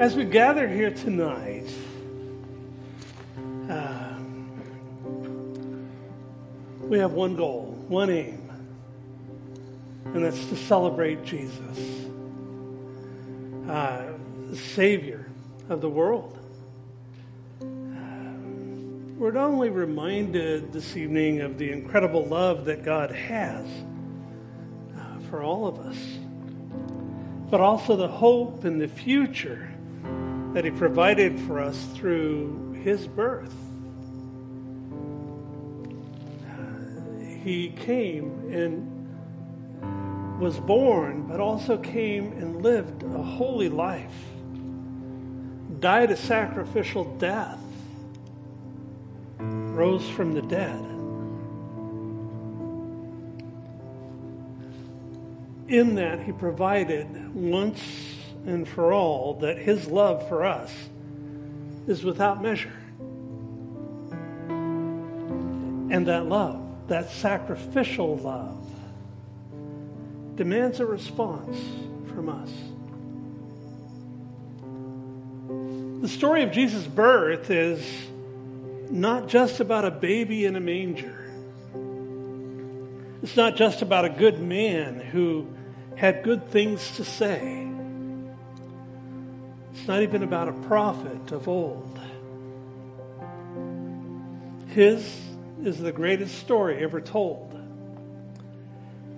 As we gather here tonight, we have one goal, one aim, and that's to celebrate Jesus, the Savior of the world. We're not only reminded this evening of the incredible love that God has for all of us, but also the hope and the future that He provided for us through His birth. He came and was born, but also came and lived a holy life, died a sacrificial death, rose from the dead. In that, He provided once and for all that His love for us is without measure. And that love, that sacrificial love, demands a response from us. The story of Jesus' birth is not just about a baby in a manger. It's not just about a good man who had good things to say. It's not even about a prophet of old. His is the greatest story ever told,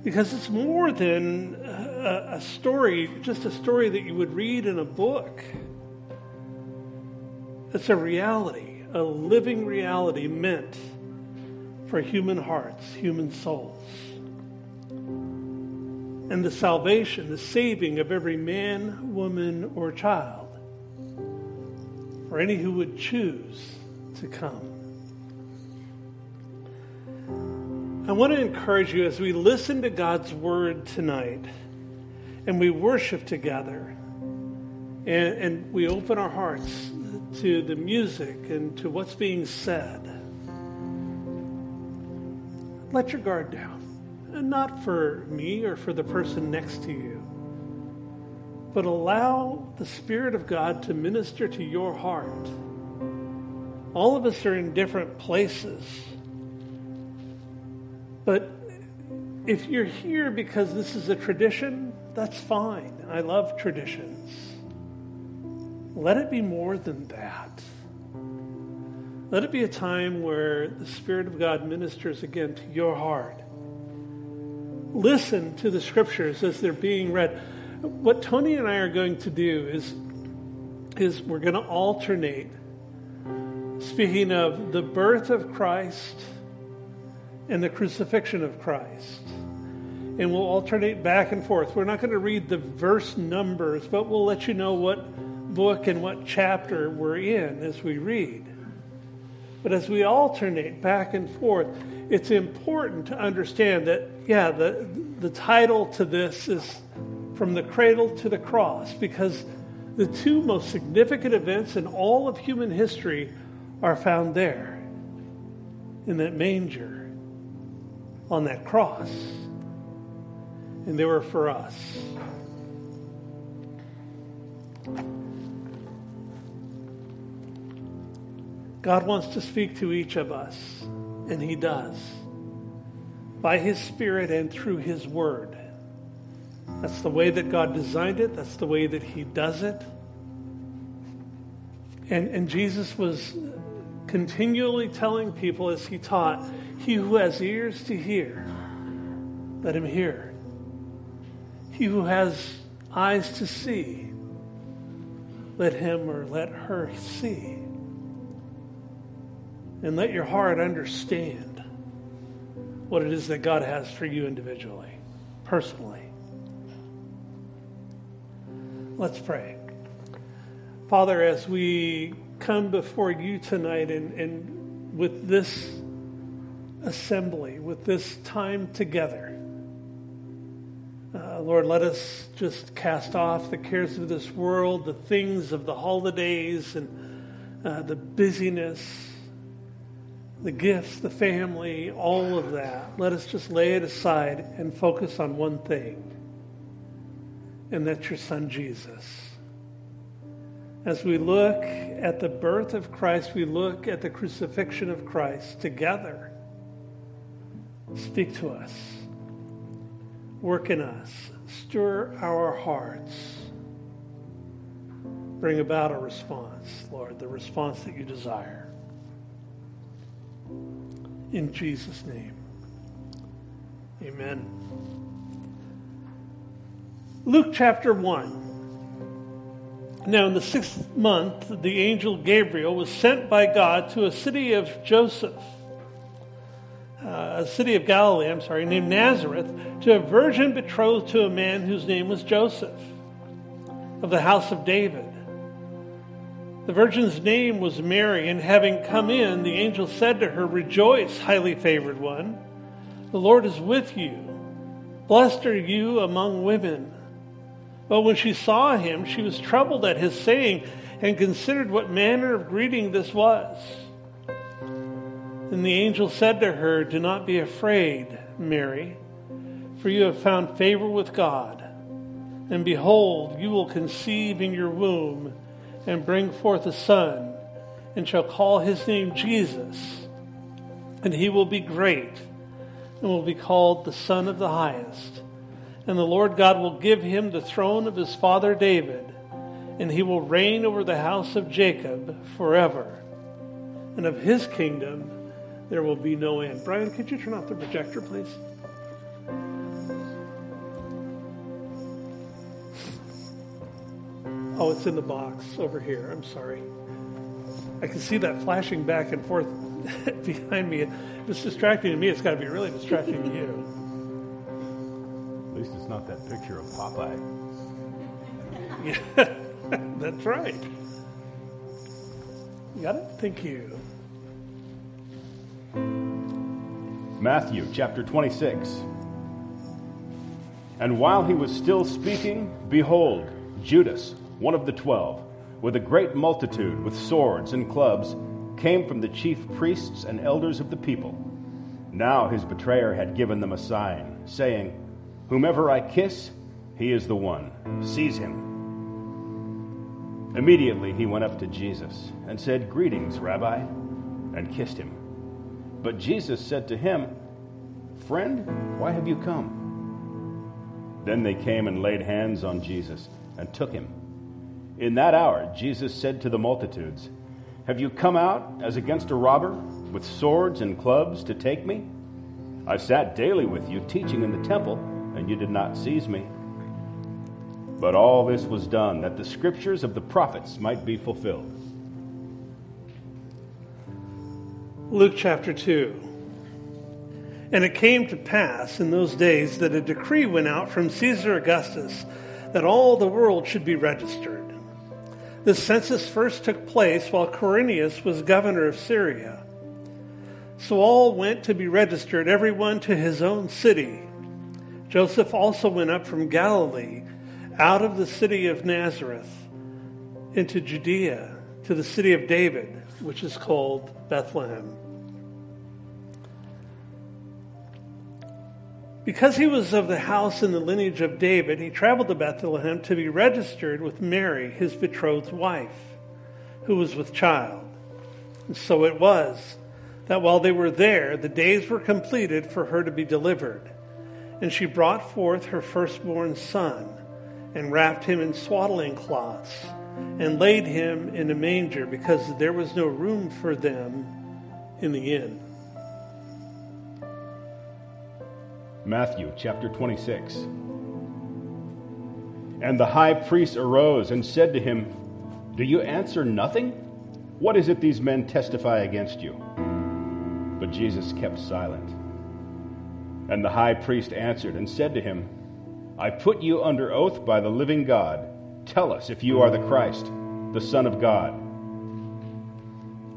because it's more than a story, just a story that you would read in a book. It's a reality, a living reality meant for human hearts, human souls, and the salvation, the saving of every man, woman, or child, for any who would choose to come. I want to encourage you, as we listen to God's word tonight and we worship together and we open our hearts to the music and to what's being said, let your guard down. And not for me or for the person next to you, but allow the Spirit of God to minister to your heart. All of us are in different places. But if you're here because this is a tradition, that's fine. I love traditions. Let it be more than that. Let it be a time where the Spirit of God ministers again to your heart. Listen to the scriptures as they're being read. What Tony and I are going to do is we're going to alternate speaking of the birth of Christ and the crucifixion of Christ. And we'll alternate back and forth. We're not going to read the verse numbers, but we'll let you know what book and what chapter we're in as we read. But as we alternate back and forth, it's important to understand that, yeah, the title to this is From the Cradle to the Cross, because the two most significant events in all of human history are found there, in that manger, on that cross, and they were for us. God wants to speak to each of us, and He does, by His Spirit and through His Word. That's the way that God designed it. That's the way that He does it. And Jesus was continually telling people as He taught, "He who has ears to hear, let him hear. He who has eyes to see, let him or let her see. And let your heart understand what it is that God has for you individually, personally." Let's pray. Father, as we come before you tonight and with this assembly, with this time together, Lord, let us just cast off the cares of this world, the things of the holidays and the busyness, the gifts, the family, all of that. Let us just lay it aside and focus on one thing, and that's your Son Jesus. As we look at the birth of Christ, we look at the crucifixion of Christ together. Speak to us. Work in us. Stir our hearts. Bring about a response, Lord, the response that you desire. In Jesus' name, amen. Luke chapter 1. Now in the 6th month, the angel Gabriel was sent by God to a city of Joseph, a city of Galilee, named Nazareth, to a virgin betrothed to a man whose name was Joseph, of the house of David. The virgin's name was Mary, and having come in, the angel said to her, "Rejoice, highly favored one, the Lord is with you. Blessed are you among women." But when she saw him, she was troubled at his saying and considered what manner of greeting this was. And the angel said to her, "Do not be afraid, Mary, for you have found favor with God. And behold, you will conceive in your womb and bring forth a son, and shall call his name Jesus. And he will be great and will be called the Son of the Highest. And the Lord God will give him the throne of his father David, and he will reign over the house of Jacob forever. And of his kingdom there will be no end." Brian, could you turn off the projector, please? Oh, it's in the box over here. I'm sorry. I can see that flashing back and forth behind me. If it's distracting to me, it's got to be really distracting to you. At least it's not that picture of Popeye. Yeah, that's right. You got it? Thank you. Matthew chapter 26. And while he was still speaking, behold, Judas, one of the 12, with a great multitude with swords and clubs, came from the chief priests and elders of the people. Now his betrayer had given them a sign, saying, "Whomever I kiss, he is the one. Seize him." Immediately he went up to Jesus and said, "Greetings, Rabbi," and kissed him. But Jesus said to him, "Friend, why have you come?" Then they came and laid hands on Jesus and took him. In that hour Jesus said to the multitudes, "Have you come out as against a robber with swords and clubs to take me? I sat daily with you teaching in the temple, and you did not seize me. But all this was done that the scriptures of the prophets might be fulfilled." Luke chapter 2. And it came to pass in those days that a decree went out from Caesar Augustus that all the world should be registered. The census first took place while Quirinius was governor of Syria. So all went to be registered, everyone to his own city. Joseph also went up from Galilee, out of the city of Nazareth, into Judea, to the city of David, which is called Bethlehem. Because he was of the house and the lineage of David, he traveled to Bethlehem to be registered with Mary, his betrothed wife, who was with child. And so it was that while they were there, the days were completed for her to be delivered. And she brought forth her firstborn son, and wrapped him in swaddling cloths, and laid him in a manger, because there was no room for them in the inn. Matthew chapter 26. And the high priest arose and said to him, "Do you answer nothing? What is it these men testify against you?" But Jesus kept silent. And the high priest answered and said to him, "I put you under oath by the living God. Tell us if you are the Christ, the Son of God."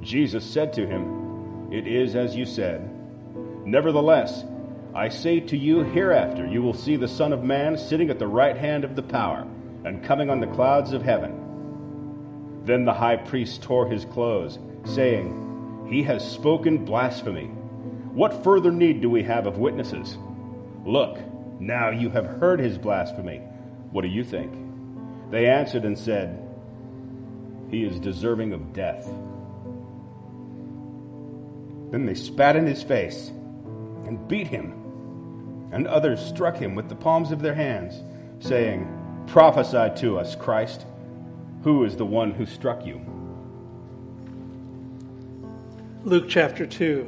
Jesus said to him, "It is as you said. Nevertheless, I say to you, hereafter you will see the Son of Man sitting at the right hand of the power and coming on the clouds of heaven." Then the high priest tore his clothes, saying, "He has spoken blasphemy. What further need do we have of witnesses? Look, now you have heard his blasphemy. What do you think?" They answered and said, He is deserving of death. Then they spat in his face and beat him, and others struck him with the palms of their hands, saying, "Prophesy to us, Christ, who is the one who struck you?" Luke chapter 2.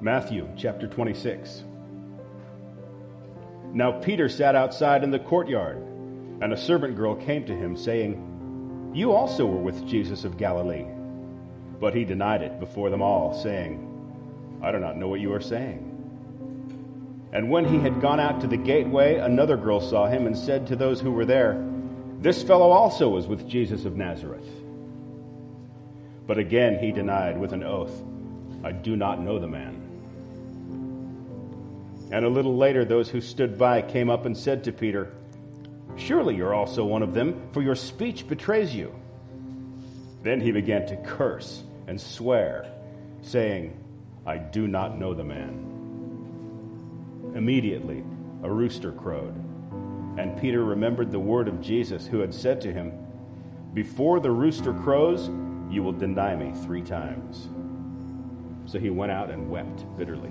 Matthew chapter 26. Now Peter sat outside in the courtyard, and a servant girl came to him, saying, "You also were with Jesus of Galilee." But he denied it before them all, saying, "I do not know what you are saying." And when he had gone out to the gateway, another girl saw him and said to those who were there, "This fellow also was with Jesus of Nazareth." But again he denied with an oath, "I do not know the man." And a little later, those who stood by came up and said to Peter, "Surely you're also one of them, for your speech betrays you." Then he began to curse and swear, saying, "I do not know the man." Immediately, a rooster crowed, and Peter remembered the word of Jesus, who had said to him, "Before the rooster crows, you will deny me 3 times. So he went out and wept bitterly.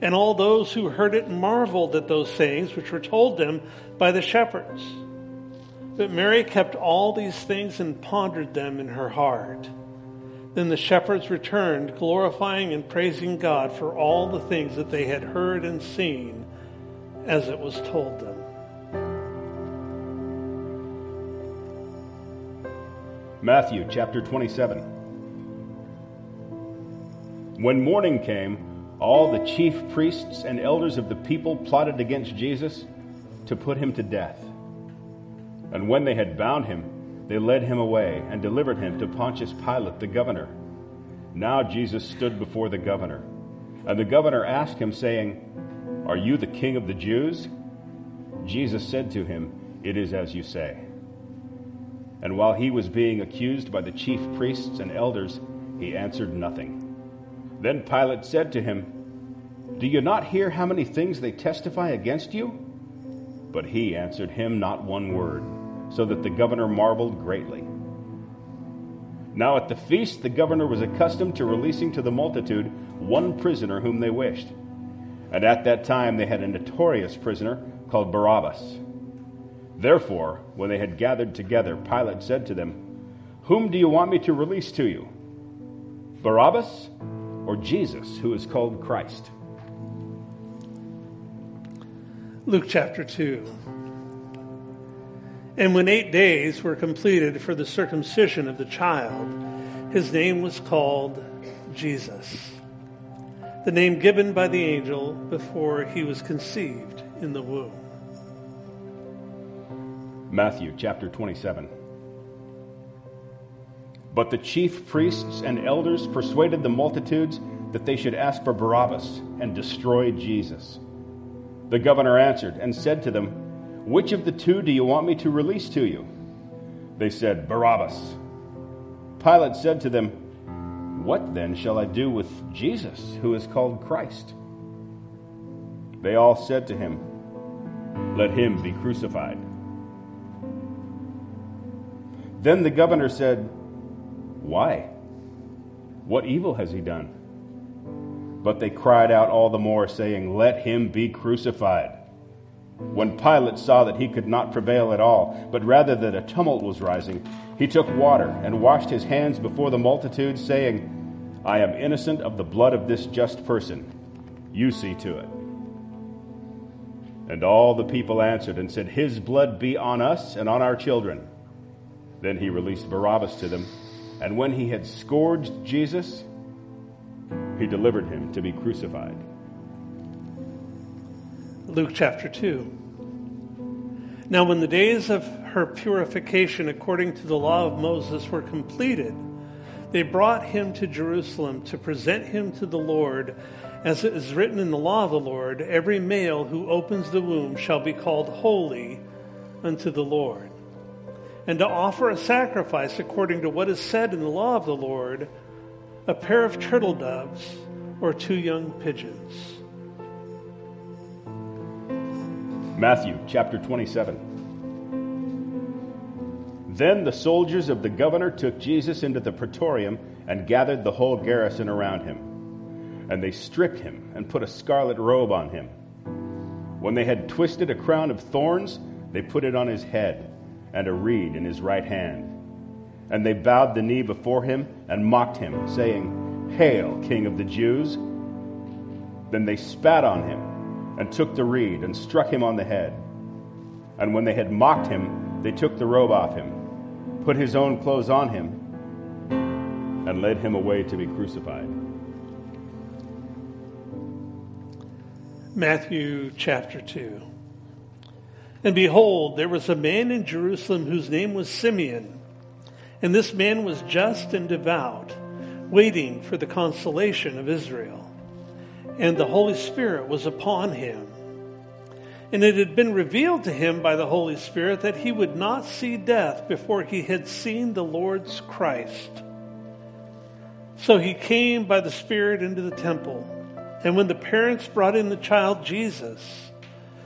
And all those who heard it marveled at those sayings which were told them by the shepherds. But Mary kept all these things and pondered them in her heart. Then the shepherds returned, glorifying and praising God for all the things that they had heard and seen, as it was told them. Matthew chapter 27. When morning came, all the chief priests and elders of the people plotted against Jesus to put him to death. And when they had bound him, they led him away and delivered him to Pontius Pilate, the governor. Now Jesus stood before the governor, and the governor asked him, saying, "Are you the king of the Jews?" Jesus said to him, "It is as you say." And while he was being accused by the chief priests and elders, he answered nothing. Then Pilate said to him, "Do you not hear how many things they testify against you?" But he answered him not one word, so that the governor marveled greatly. Now at the feast the governor was accustomed to releasing to the multitude one prisoner whom they wished. And at that time they had a notorious prisoner called Barabbas. Therefore, when they had gathered together, Pilate said to them, "Whom do you want me to release to you? Barabbas? Or Jesus, who is called Christ?" Luke chapter 2. And when 8 days were completed for the circumcision of the child, his name was called Jesus, the name given by the angel before he was conceived in the womb. Matthew chapter 27. But the chief priests and elders persuaded the multitudes that they should ask for Barabbas and destroy Jesus. The governor answered and said to them, Which of the two do you want me to release to you? They said, Barabbas. Pilate said to them, What then shall I do with Jesus, who is called Christ? They all said to him, Let him be crucified. Then the governor said, Why? What evil has he done? But they cried out all the more, saying, Let him be crucified. When Pilate saw that he could not prevail at all, but rather that a tumult was rising, he took water and washed his hands before the multitude, saying, I am innocent of the blood of this just person. You see to it. And all the people answered and said, His blood be on us and on our children. Then he released Barabbas to them, and when he had scourged Jesus, he delivered him to be crucified. Luke chapter 2. Now when the days of her purification according to the law of Moses were completed, they brought him to Jerusalem to present him to the Lord, as it is written in the law of the Lord, every male who opens the womb shall be called holy unto the Lord. And to offer a sacrifice according to what is said in the law of the Lord, a pair of turtle doves or 2 young pigeons. Matthew chapter 27. Then the soldiers of the governor took Jesus into the praetorium and gathered the whole garrison around him. And they stripped him and put a scarlet robe on him. When they had twisted a crown of thorns, they put it on his head, and a reed in his right hand. And they bowed the knee before him and mocked him, saying, Hail, King of the Jews! Then they spat on him and took the reed and struck him on the head. And when they had mocked him, they took the robe off him, put his own clothes on him, and led him away to be crucified. Matthew chapter 2. And behold, there was a man in Jerusalem whose name was Simeon. And this man was just and devout, waiting for the consolation of Israel. And the Holy Spirit was upon him. And it had been revealed to him by the Holy Spirit that he would not see death before he had seen the Lord's Christ. So he came by the Spirit into the temple. And when the parents brought in the child Jesus,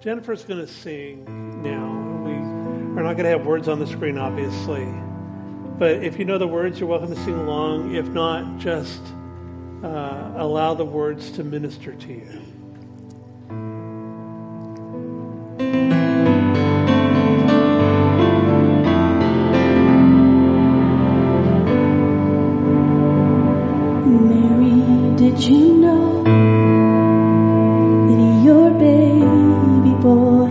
Jennifer's going to sing now. We are not going to have words on the screen, obviously. But if you know the words, you're welcome to sing along. If not, just allow the words to minister to you. Mary, did you know that your baby boy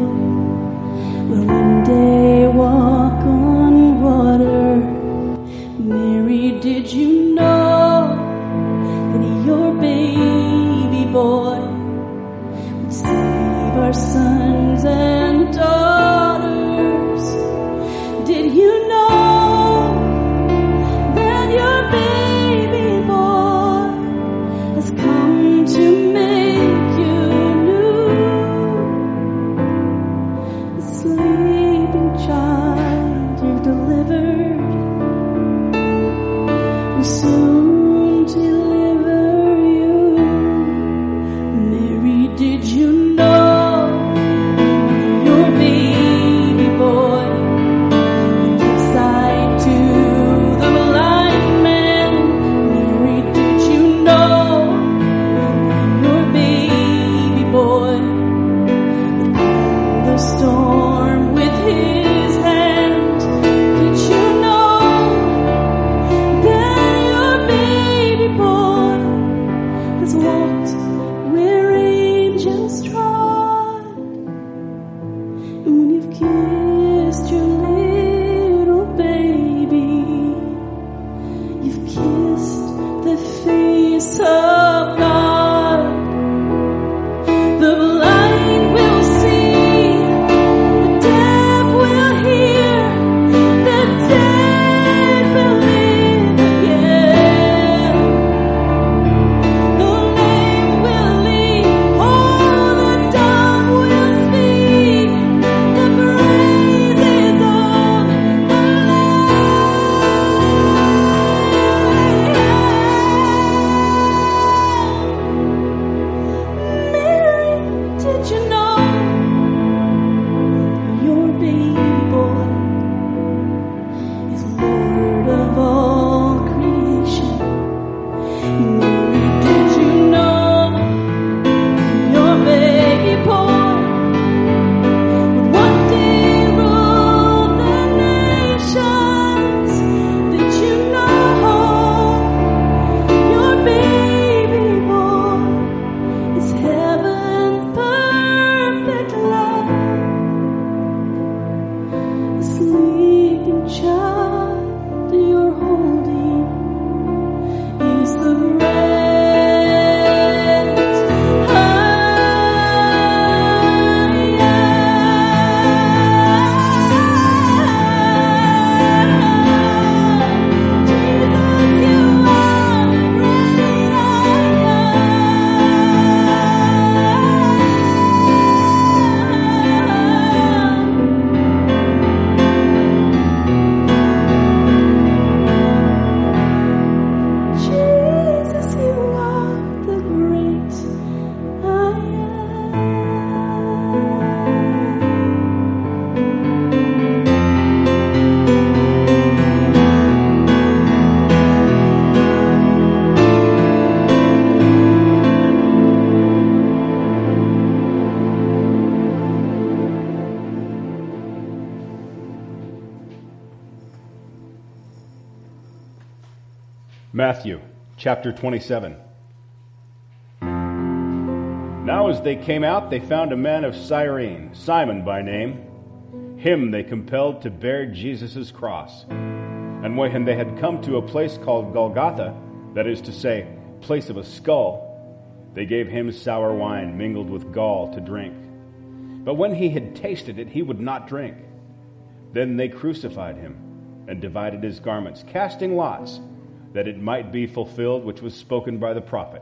will one day walk on water? Mary, did you know that your baby boy will save our sons and daughters? Did you know that your baby boy has come to make you child you've delivered, will soon deliver you. Mary, did you know your baby boy would give sight to the blind man? Mary, did you know your baby boy would calm the storm with him? Walked where angels trod. Matthew, chapter 27. Now as they came out, they found a man of Cyrene, Simon by name. Him they compelled to bear Jesus' cross. And when they had come to a place called Golgotha, that is to say, place of a skull, they gave him sour wine mingled with gall to drink. But when he had tasted it, he would not drink. Then they crucified him and divided his garments, casting lots, that it might be fulfilled which was spoken by the prophet.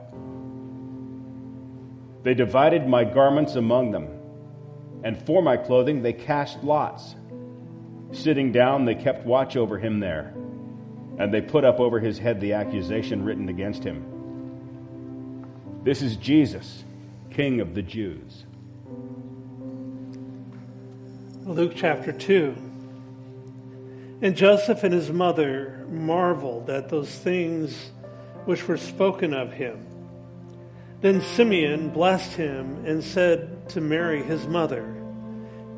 They divided my garments among them, and for my clothing they cast lots. Sitting down, they kept watch over him there, and they put up over his head the accusation written against him. This is Jesus, King of the Jews. Luke chapter 2. And Joseph and his mother marveled at those things which were spoken of him. Then Simeon blessed him and said to Mary his mother,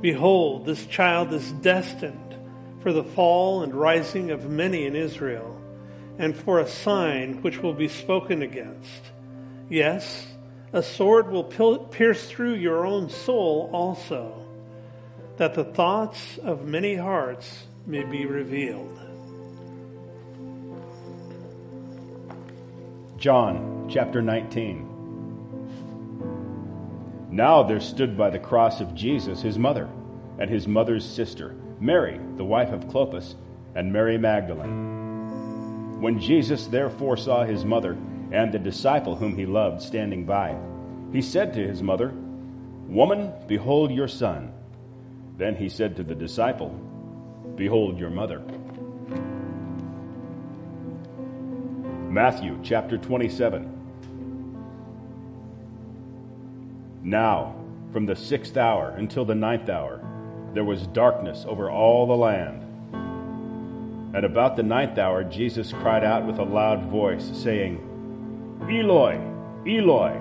Behold, this child is destined for the fall and rising of many in Israel, and for a sign which will be spoken against. Yes, a sword will pierce through your own soul also, that the thoughts of many hearts may be revealed. John chapter 19. Now there stood by the cross of Jesus his mother and his mother's sister, Mary, the wife of Clopas, and Mary Magdalene. When Jesus therefore saw his mother and the disciple whom he loved standing by, he said to his mother, Woman, behold your son. Then he said to the disciple, Behold your mother. Matthew chapter 27. Now, from the 6th hour until the 9th hour, there was darkness over all the land. And about the 9th hour, Jesus cried out with a loud voice, saying, Eloi, Eloi,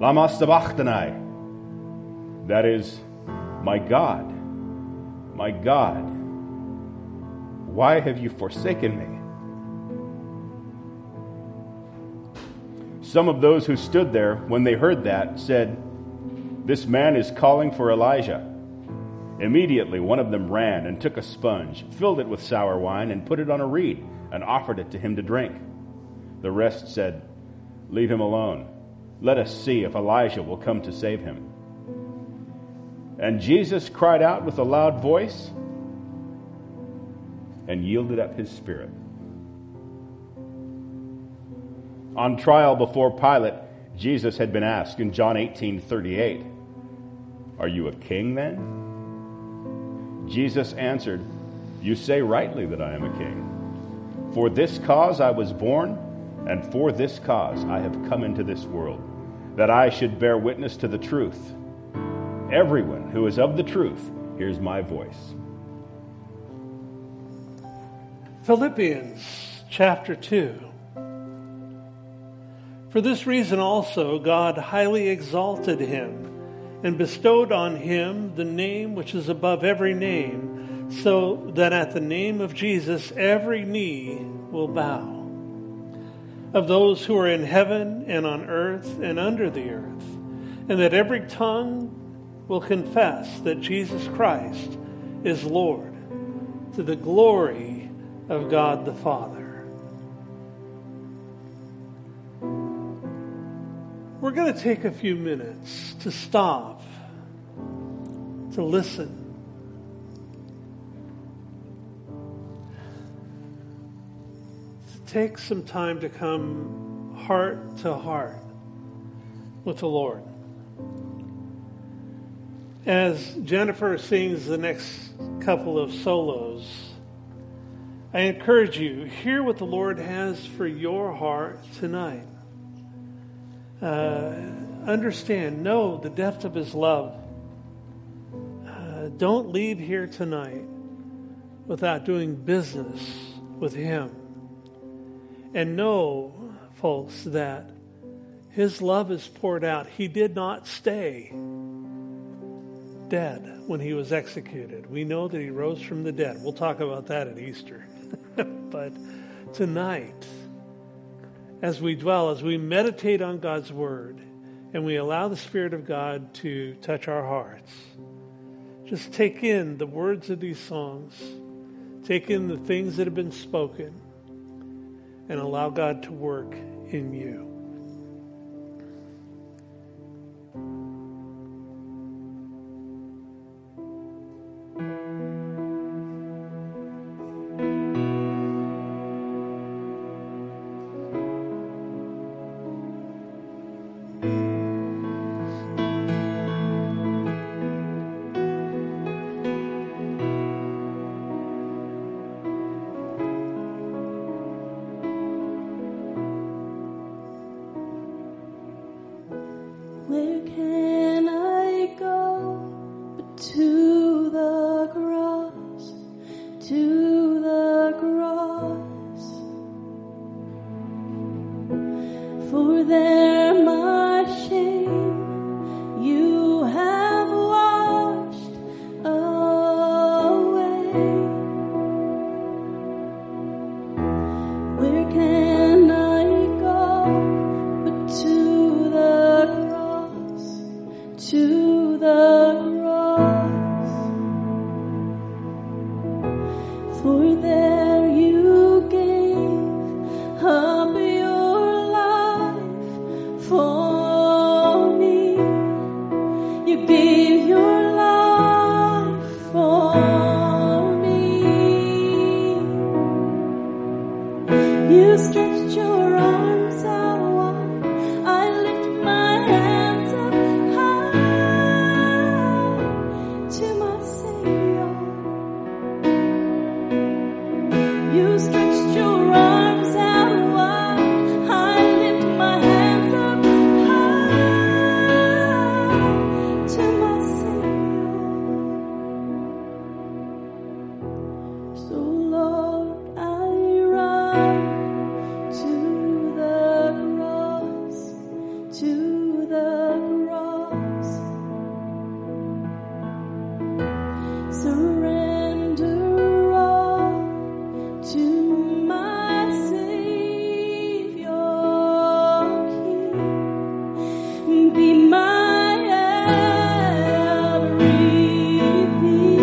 lama sabachthani? That is, My God, my God, why have you forsaken me? Some of those who stood there, when they heard that, said, This man is calling for Elijah. Immediately one of them ran and took a sponge, filled it with sour wine, and put it on a reed, and offered it to him to drink. The rest said, "Leave him alone. Let us see if Elijah will come to save him." And Jesus cried out with a loud voice and yielded up his spirit. On trial before Pilate, Jesus had been asked in John 18:38, "Are you a king then?" Jesus answered, "You say rightly that I am a king. For this cause I was born, and for this cause I have come into this world, that I should bear witness to the truth. Everyone who is of the truth hears my voice." Philippians chapter 2. For this reason also God highly exalted him and bestowed on him the name which is above every name, so that at the name of Jesus every knee will bow, of those who are in heaven and on earth and under the earth, and that every tongue will confess that Jesus Christ is Lord, to the glory of God the Father. We're going to take a few minutes to stop, to listen. Take some time to come heart to heart with the Lord. As Jennifer sings the next couple of solos, I encourage you, hear what the Lord has for your heart tonight. Understand, know the depth of his love. Don't leave here tonight without doing business with him. And know, folks, that his love is poured out. He did not stay dead when he was executed. We know that he rose from the dead. We'll talk about that at Easter. But tonight, as we dwell, as we meditate on God's word, and we allow the Spirit of God to touch our hearts, just take in the words of these songs, take in the things that have been spoken, and allow God to work in you. Be my everything.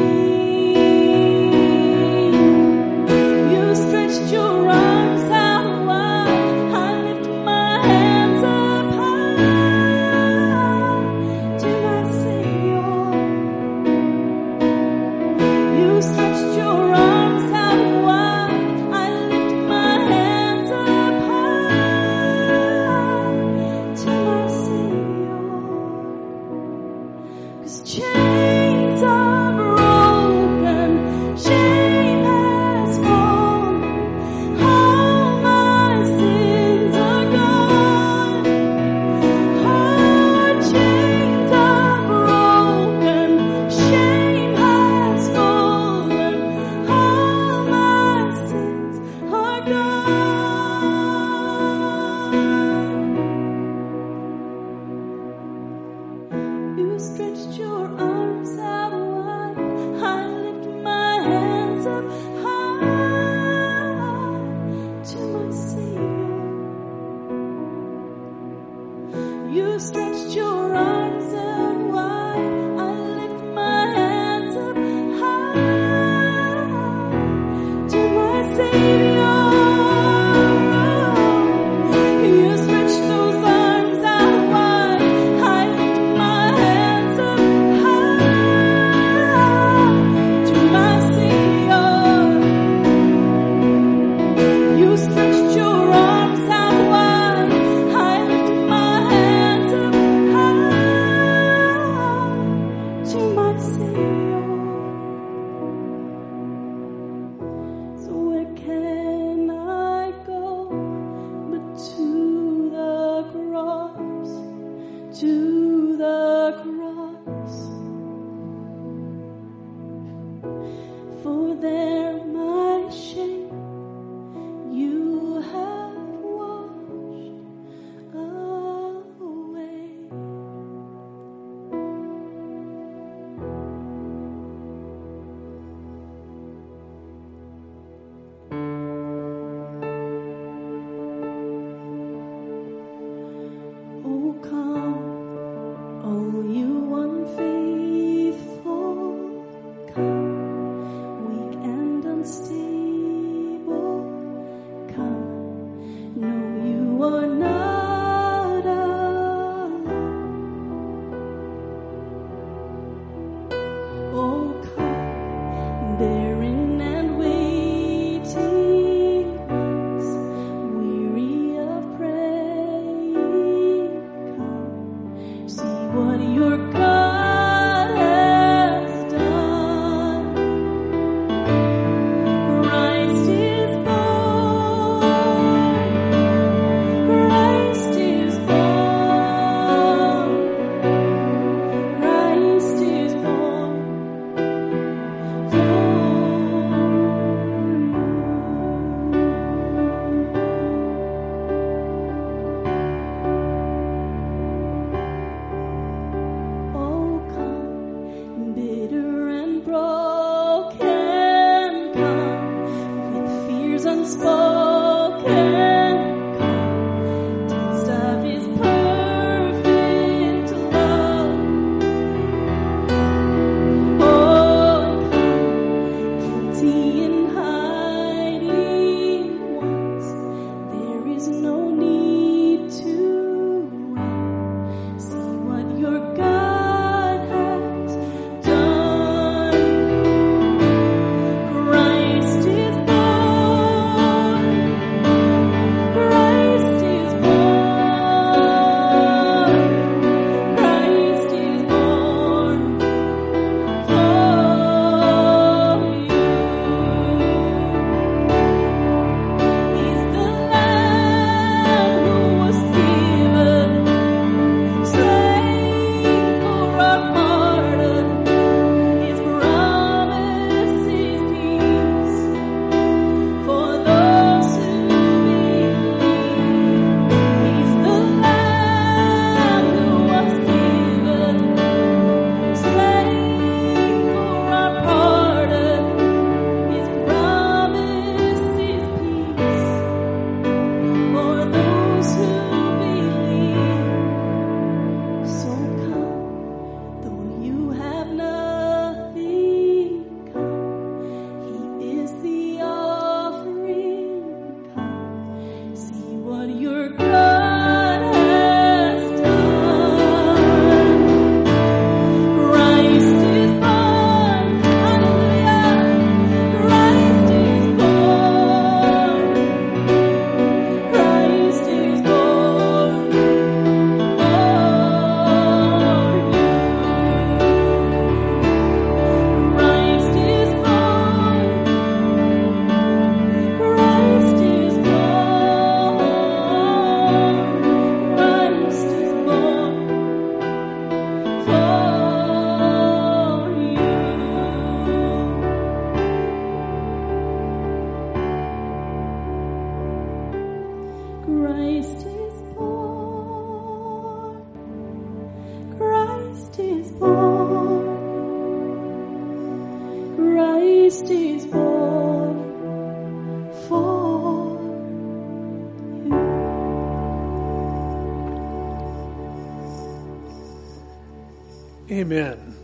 Amen.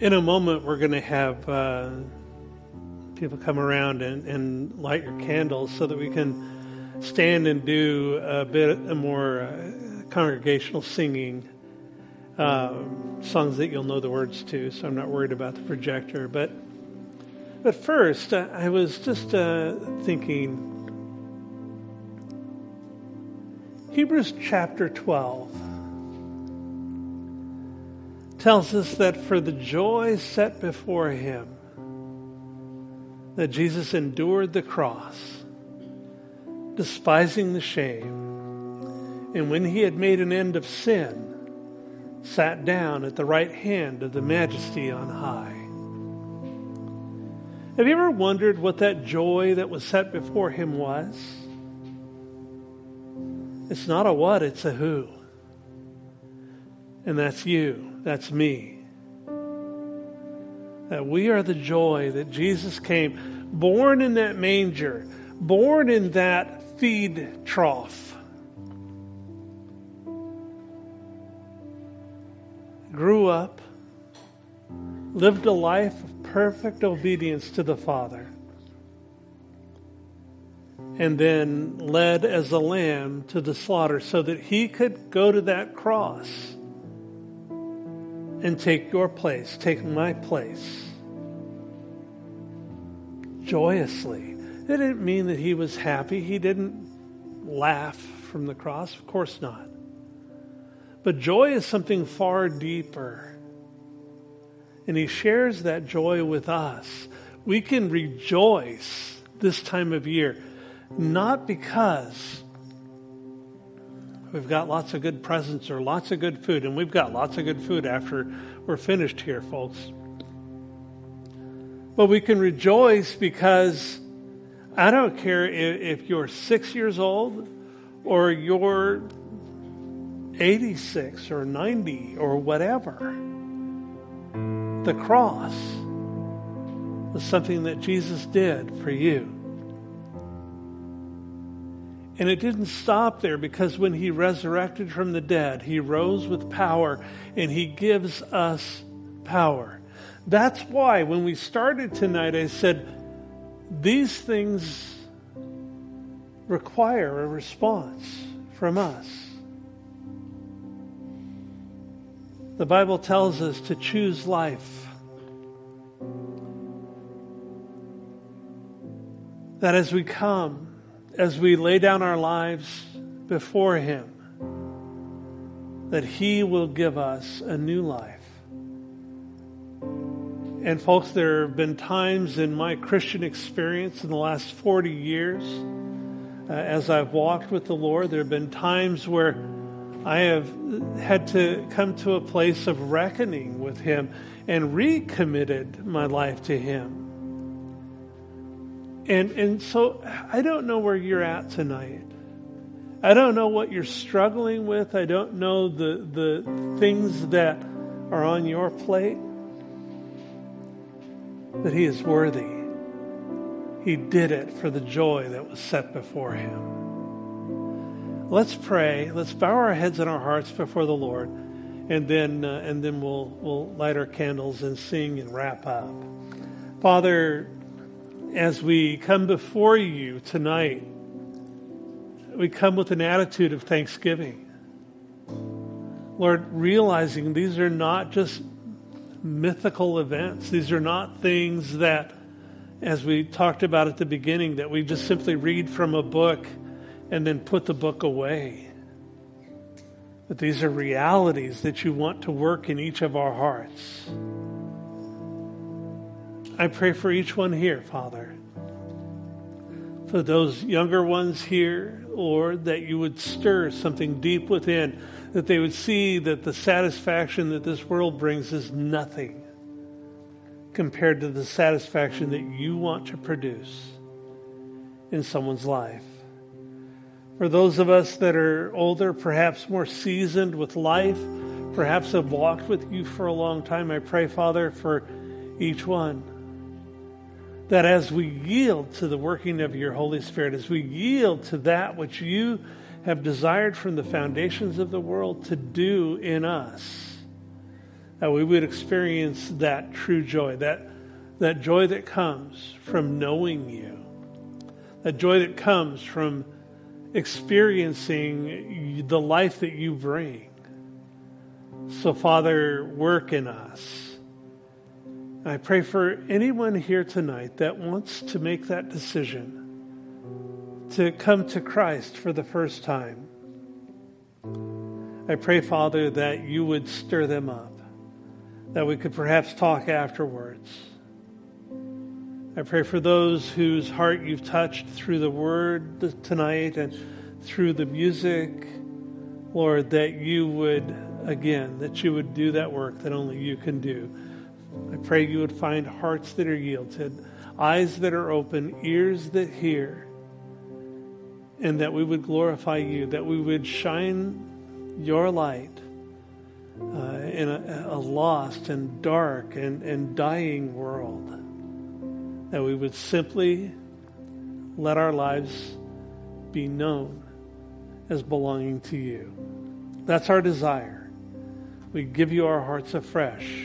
In a moment, we're going to have people come around and light your candles so that we can stand and do a bit more congregational singing, songs that you'll know the words to, so I'm not worried about the projector. But first, I was just thinking, Hebrews chapter 12. Tells us that for the joy set before him, that Jesus endured the cross, despising the shame, and when he had made an end of sin, sat down at the right hand of the Majesty on high. Have you ever wondered what that joy that was set before him was? It's not a what, it's a who. And that's you. That's me. That we are the joy that Jesus came, born in that manger, born in that feed trough. Grew up, lived a life of perfect obedience to the Father, and then led as a lamb to the slaughter so that he could go to that cross and take your place, take my place. Joyously. It didn't mean that he was happy. He didn't laugh from the cross. Of course not. But joy is something far deeper. And he shares that joy with us. We can rejoice this time of year, not because we've got lots of good presents or lots of good food, and we've got lots of good food after we're finished here, folks. But we can rejoice because I don't care if you're 6 years old or you're 86 or 90 or whatever. The cross was something that Jesus did for you. And it didn't stop there, because when he resurrected from the dead, he rose with power, and he gives us power. That's why when we started tonight, I said, these things require a response from us. The Bible tells us to choose life. That as we come, as we lay down our lives before him, that he will give us a new life. And folks, there have been times in my Christian experience in the last 40 years, as I've walked with the Lord, there have been times where I have had to come to a place of reckoning with him and recommitted my life to him. And so I don't know where you're at tonight. I don't know what you're struggling with. I don't know the things that are on your plate. But he is worthy. He did it for the joy that was set before him. Let's pray. Let's bow our heads and our hearts before the Lord. And then we'll light our candles and sing and wrap up. Father, as we come before you tonight, we come with an attitude of thanksgiving. Lord, realizing these are not just mythical events. These are not things that, as we talked about at the beginning, that we just simply read from a book and then put the book away. But these are realities that you want to work in each of our hearts. I pray for each one here, Father. For those younger ones here, Lord, that you would stir something deep within, that they would see that the satisfaction that this world brings is nothing compared to the satisfaction that you want to produce in someone's life. For those of us that are older, perhaps more seasoned with life, perhaps have walked with you for a long time. I pray, Father, for each one, that as we yield to the working of your Holy Spirit, as we yield to that which you have desired from the foundations of the world to do in us, that we would experience that true joy, that joy that comes from knowing you, that joy that comes from experiencing the life that you bring. So, Father, work in us. I pray for anyone here tonight that wants to make that decision to come to Christ for the first time. I pray, Father, that you would stir them up, that we could perhaps talk afterwards. I pray for those whose heart you've touched through the word tonight and through the music, Lord, that you would, again, that you would do that work that only you can do. I pray you would find hearts that are yielded, eyes that are open, ears that hear, and that we would glorify you, that we would shine your light in a lost and dark and dying world. That we would simply let our lives be known as belonging to you. That's our desire. We give you our hearts afresh,